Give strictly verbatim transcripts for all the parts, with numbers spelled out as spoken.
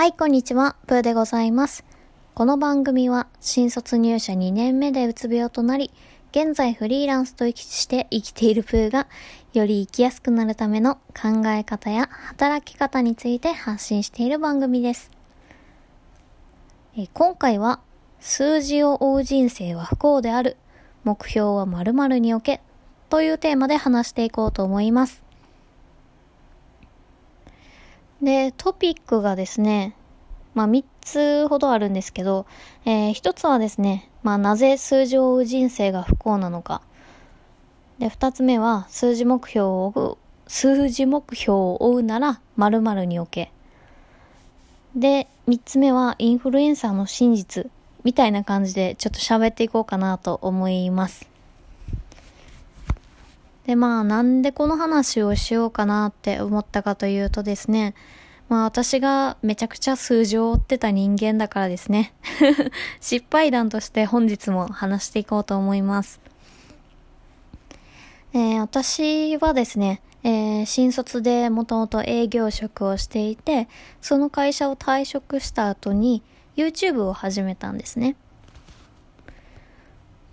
はい、こんにちは、ぷーでございます。この番組は新卒入社にねんめでうつ病となり、現在フリーランスとして生きているぷーがより生きやすくなるための考え方や働き方について発信している番組です。え今回は、数字を追う人生は不幸である、目標は〇〇におけというテーマで話していこうと思います。で、トピックがですね、まあみっつほどあるんですけど、えー、ひとつはですね、まあなぜ数字を追う人生が不幸なのか。で、ふたつめは、数字目標を追う、数字目標を追うなら〇〇におけ。で、みっつめは、インフルエンサーの真実みたいな感じでちょっと喋っていこうかなと思います。で、まあなんでこの話をしようかなって思ったかというとですね、まあ私がめちゃくちゃ数字を追ってた人間だからですね失敗談として本日も話していこうと思います。えー、私はですね、えー、新卒でもともと営業職をしていて、その会社を退職した後に YouTube を始めたんですね。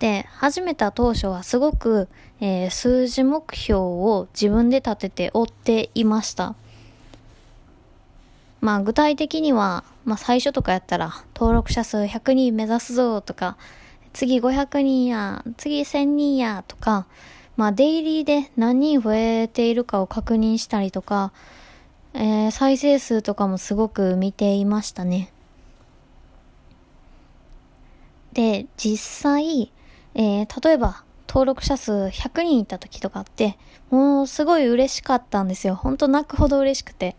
で、始めた当初はすごく、えー、数字目標を自分で立てて追っていました。まあ具体的には、まあ最初とかやったら登録者数ひゃくにん目指すぞとか、次ごひゃくにんや、次せんにんやとか、まあデイリーで何人増えているかを確認したりとか、えー、再生数とかもすごく見ていましたね。で、実際、えー、例えば登録者数ひゃくにんいた時とかってもうすごい嬉しかったんですよ。本当泣くほど嬉しくて、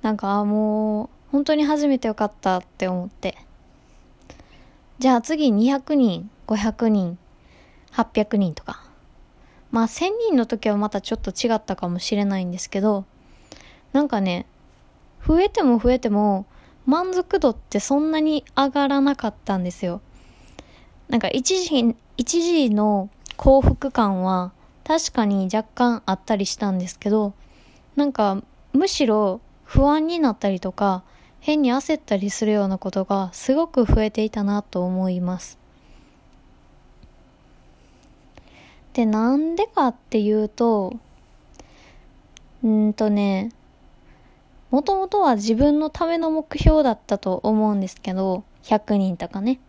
なんかもう本当に初めてよかったって思って、じゃあ次にひゃくにん、ごひゃくにん、はっぴゃくにんとか、まあせんにんの時はまたちょっと違ったかもしれないんですけど、なんかね、増えても増えても満足度ってそんなに上がらなかったんですよ。なんか一時、一時の幸福感は確かに若干あったりしたんですけど、なんかむしろ不安になったりとか、変に焦ったりするようなことがすごく増えていたなと思います。で、なんでかっていうと、うんとね、もともとは自分のための目標だったと思うんですけど、ひゃくにんとかね。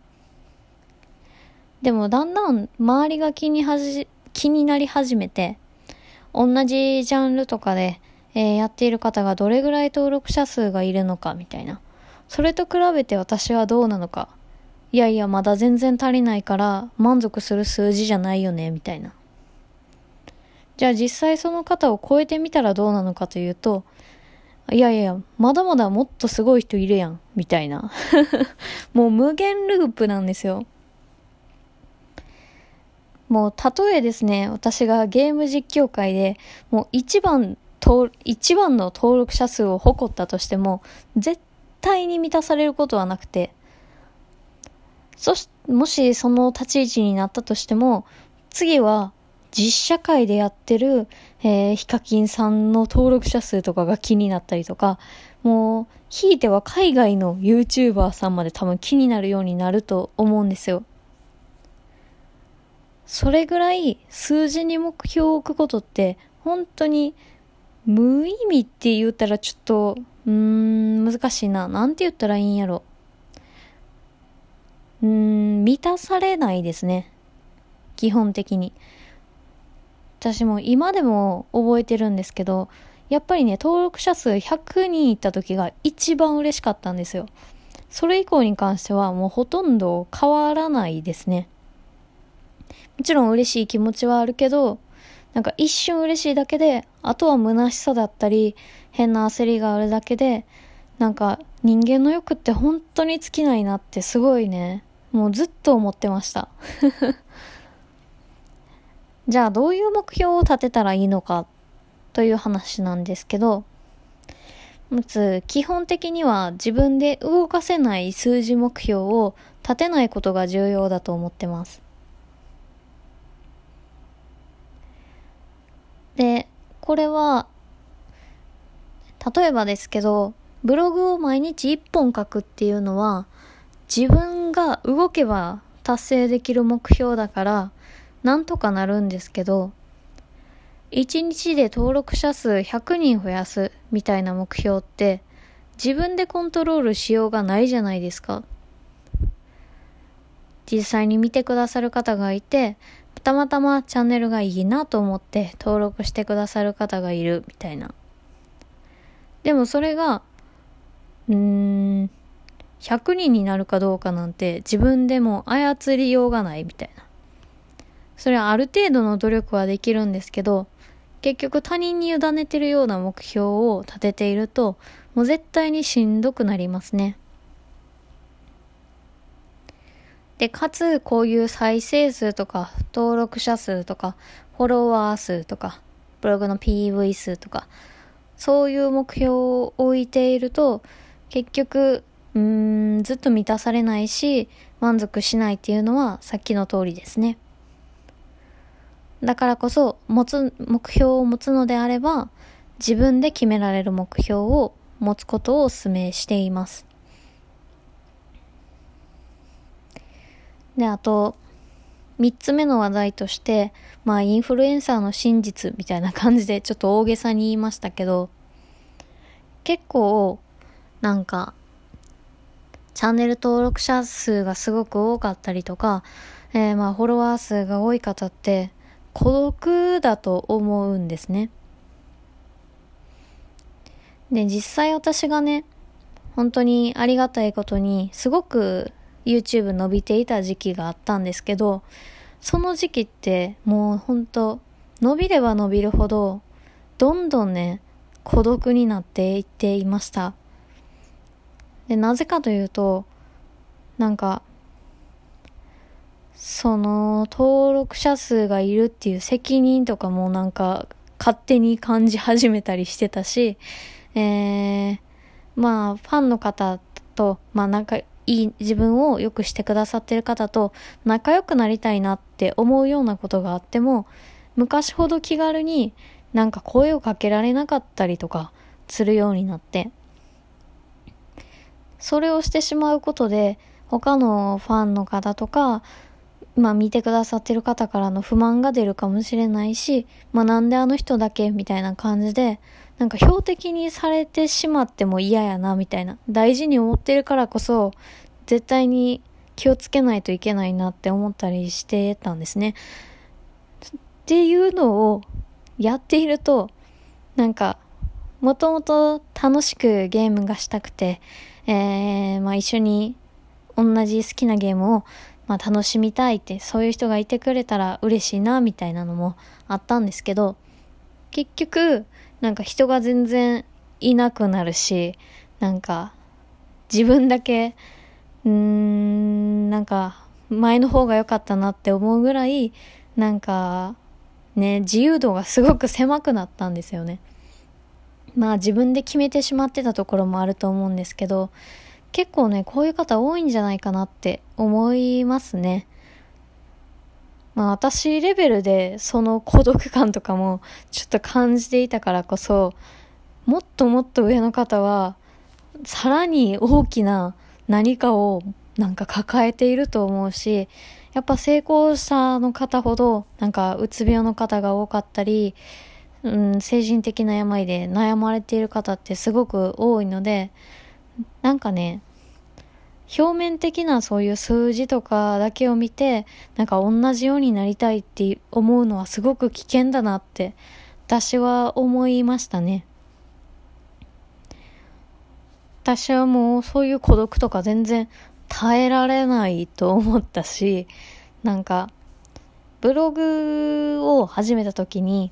でもだんだん周りが気にはじ、気になり始めて、同じジャンルとかで、えー、やっている方がどれぐらい登録者数がいるのかみたいな。それと比べて私はどうなのか。いやいやまだ全然足りないから満足する数字じゃないよねみたいな。じゃあ実際その方を超えてみたらどうなのかというと、いやいやまだまだもっとすごい人いるやんみたいなもう無限ループなんですよ。もう例えですね、私がゲーム実況界でもう一番と一番の登録者数を誇ったとしても絶対に満たされることはなくて、そしもしその立ち位置になったとしても、次は実社会でやってる、えー、ヒカキンさんの登録者数とかが気になったりとか、もうひいては海外の YouTuber さんまで多分気になるようになると思うんですよ。それぐらい数字に目標を置くことって本当に無意味って言ったらちょっとうーん難しいな。なんて言ったらいいんやろ。うーん満たされないですね。基本的に。私も今でも覚えてるんですけど、やっぱりね、登録者数ひゃくにんいった時が一番嬉しかったんですよ。それ以降に関してはもうほとんど変わらないですね。もちろん嬉しい気持ちはあるけど、なんか一瞬嬉しいだけで、あとは虚しさだったり変な焦りがあるだけで、なんか人間の欲って本当に尽きないなってすごいね、もうずっと思ってましたじゃあどういう目標を立てたらいいのかという話なんですけど、まず基本的には自分で動かせない数字目標を立てないことが重要だと思ってます。で、これは例えばですけど、ブログを毎日いっぽん書くっていうのは自分が動けば達成できる目標だからなんとかなるんですけど、いちにちで登録者数ひゃくにん増やすみたいな目標って自分でコントロールしようがないじゃないですか。実際に見てくださる方がいて、たまたまチャンネルがいいなと思って登録してくださる方がいるみたいな。でもそれがうーんひゃくにんになるかどうかなんて自分でも操りようがないみたいな。それはある程度の努力はできるんですけど、結局他人に委ねてるような目標を立てているともう絶対にしんどくなりますね。で、かつこういう再生数とか登録者数とかフォロワー数とかブログの ピーブイ 数とかそういう目標を置いていると結局うーんずっと満たされないし満足しないっていうのはさっきの通りですね。だからこそ持つ目標を持つのであれば自分で決められる目標を持つことをお勧めしています。で、あとみっつめの話題として、まあ、インフルエンサーの真実みたいな感じでちょっと大げさに言いましたけど、結構なんかチャンネル登録者数がすごく多かったりとか、えー、まあフォロワー数が多い方って孤独だと思うんですね。で、実際私がね、本当にありがたいことにすごく YouTube 伸びていた時期があったんですけど、その時期ってもう本当伸びれば伸びるほどどんどんね孤独になっていっていました。で、なぜかというと、なんかその登録者数がいるっていう責任とかもなんか勝手に感じ始めたりしてたし、えー、まあファンの方と、まあなんかいい自分をよくしてくださってる方と仲良くなりたいなって思うようなことがあっても、昔ほど気軽になんか声をかけられなかったりとかするようになって、それをしてしまうことで他のファンの方とか、まあ見てくださってる方からの不満が出るかもしれないし、まあなんであの人だけみたいな感じで、なんか標的にされてしまっても嫌やなみたいな、大事に思ってるからこそ絶対に気をつけないといけないなって思ったりしてたんですね。っていうのをやっていると、なんかもともと楽しくゲームがしたくて、えー、まあ一緒に同じ好きなゲームをまあ楽しみたいって、そういう人がいてくれたら嬉しいなみたいなのもあったんですけど、結局なんか人が全然いなくなるし、なんか自分だけうーんなんか前の方が良かったなって思うぐらい、なんかね自由度がすごく狭くなったんですよね。まあ自分で決めてしまってたところもあると思うんですけど、結構ねこういう方多いんじゃないかなって思いますね。まあ私レベルでその孤独感とかもちょっと感じていたからこそ、もっともっと上の方はさらに大きな何かをなんか抱えていると思うし、やっぱ成功者の方ほどなんかうつ病の方が多かったり、うん、精神的な病で悩まれている方ってすごく多いので、なんかね表面的なそういう数字とかだけを見てなんか同じようになりたいって思うのはすごく危険だなって私は思いましたね。私はもうそういう孤独とか全然耐えられないと思ったし、なんかブログを始めた時に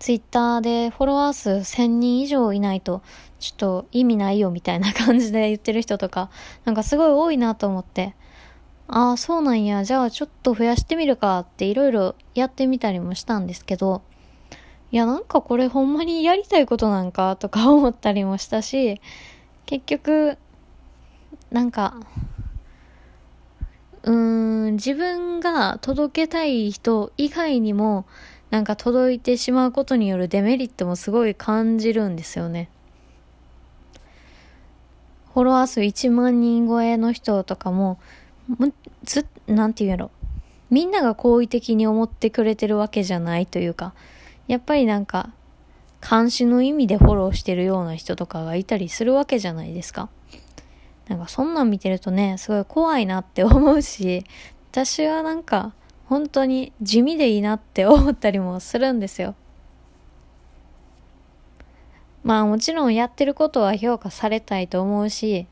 ツイッターでフォロワー数せんにん以上いないとちょっと意味ないよみたいな感じで言ってる人とかなんかすごい多いなと思って、ああそうなんや、じゃあちょっと増やしてみるかっていろいろやってみたりもしたんですけど、いやなんかこれほんまにやりたいことなんかとか思ったりもしたし、結局なんかうーん自分が届けたい人以外にもなんか届いてしまうことによるデメリットもすごい感じるんですよね。フォロワー数いちまんにん超えの人とかも、ず、なんていうんやろ。みんなが好意的に思ってくれてるわけじゃないというか、やっぱりなんか、監視の意味でフォローしてるような人とかがいたりするわけじゃないですか。なんかそんなん見てるとね、すごい怖いなって思うし、私はなんか、本当に地味でいいなって思ったりもするんですよ。まあもちろんやってることは評価されたいと思うし、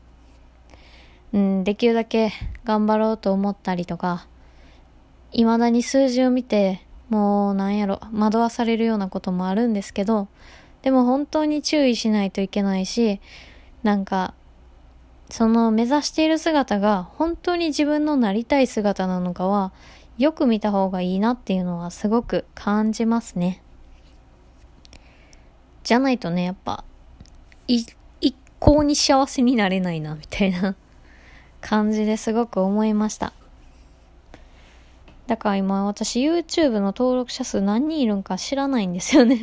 うん、できるだけ頑張ろうと思ったりとか、未だに数字を見てもうなんやろ、惑わされるようなこともあるんですけど、でも本当に注意しないといけないし、なんかその目指している姿が本当に自分のなりたい姿なのかはよく見た方がいいなっていうのはすごく感じますね。じゃないとね、やっぱい一向に幸せになれないなみたいな感じですごく思いました。だから今私 YouTube の登録者数何人いるんか知らないんですよね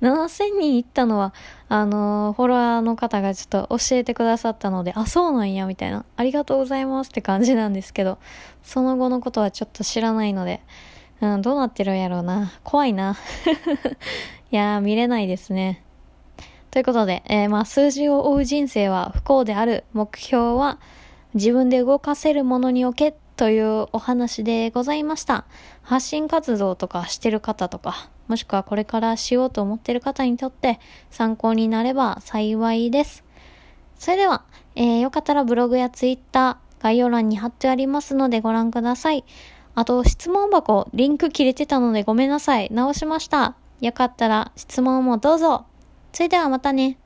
ななせんにんいったのはあのフォロワーの方がちょっと教えてくださったので、あ、そうなんやみたいな、ありがとうございますって感じなんですけど、その後のことはちょっと知らないので、うん、どうなってるんやろうな、怖いないやー、見れないですね。ということで、えー、まあ数字を追う人生は不幸である、目標は自分で動かせるものにおけというお話でございました。発信活動とかしてる方とか、もしくはこれからしようと思ってる方にとって参考になれば幸いです。それでは、えー、よかったらブログやツイッター概要欄に貼ってありますのでご覧ください。あと質問箱、リンク切れてたのでごめんなさい。直しました。よかったら質問もどうぞ。それではまたね。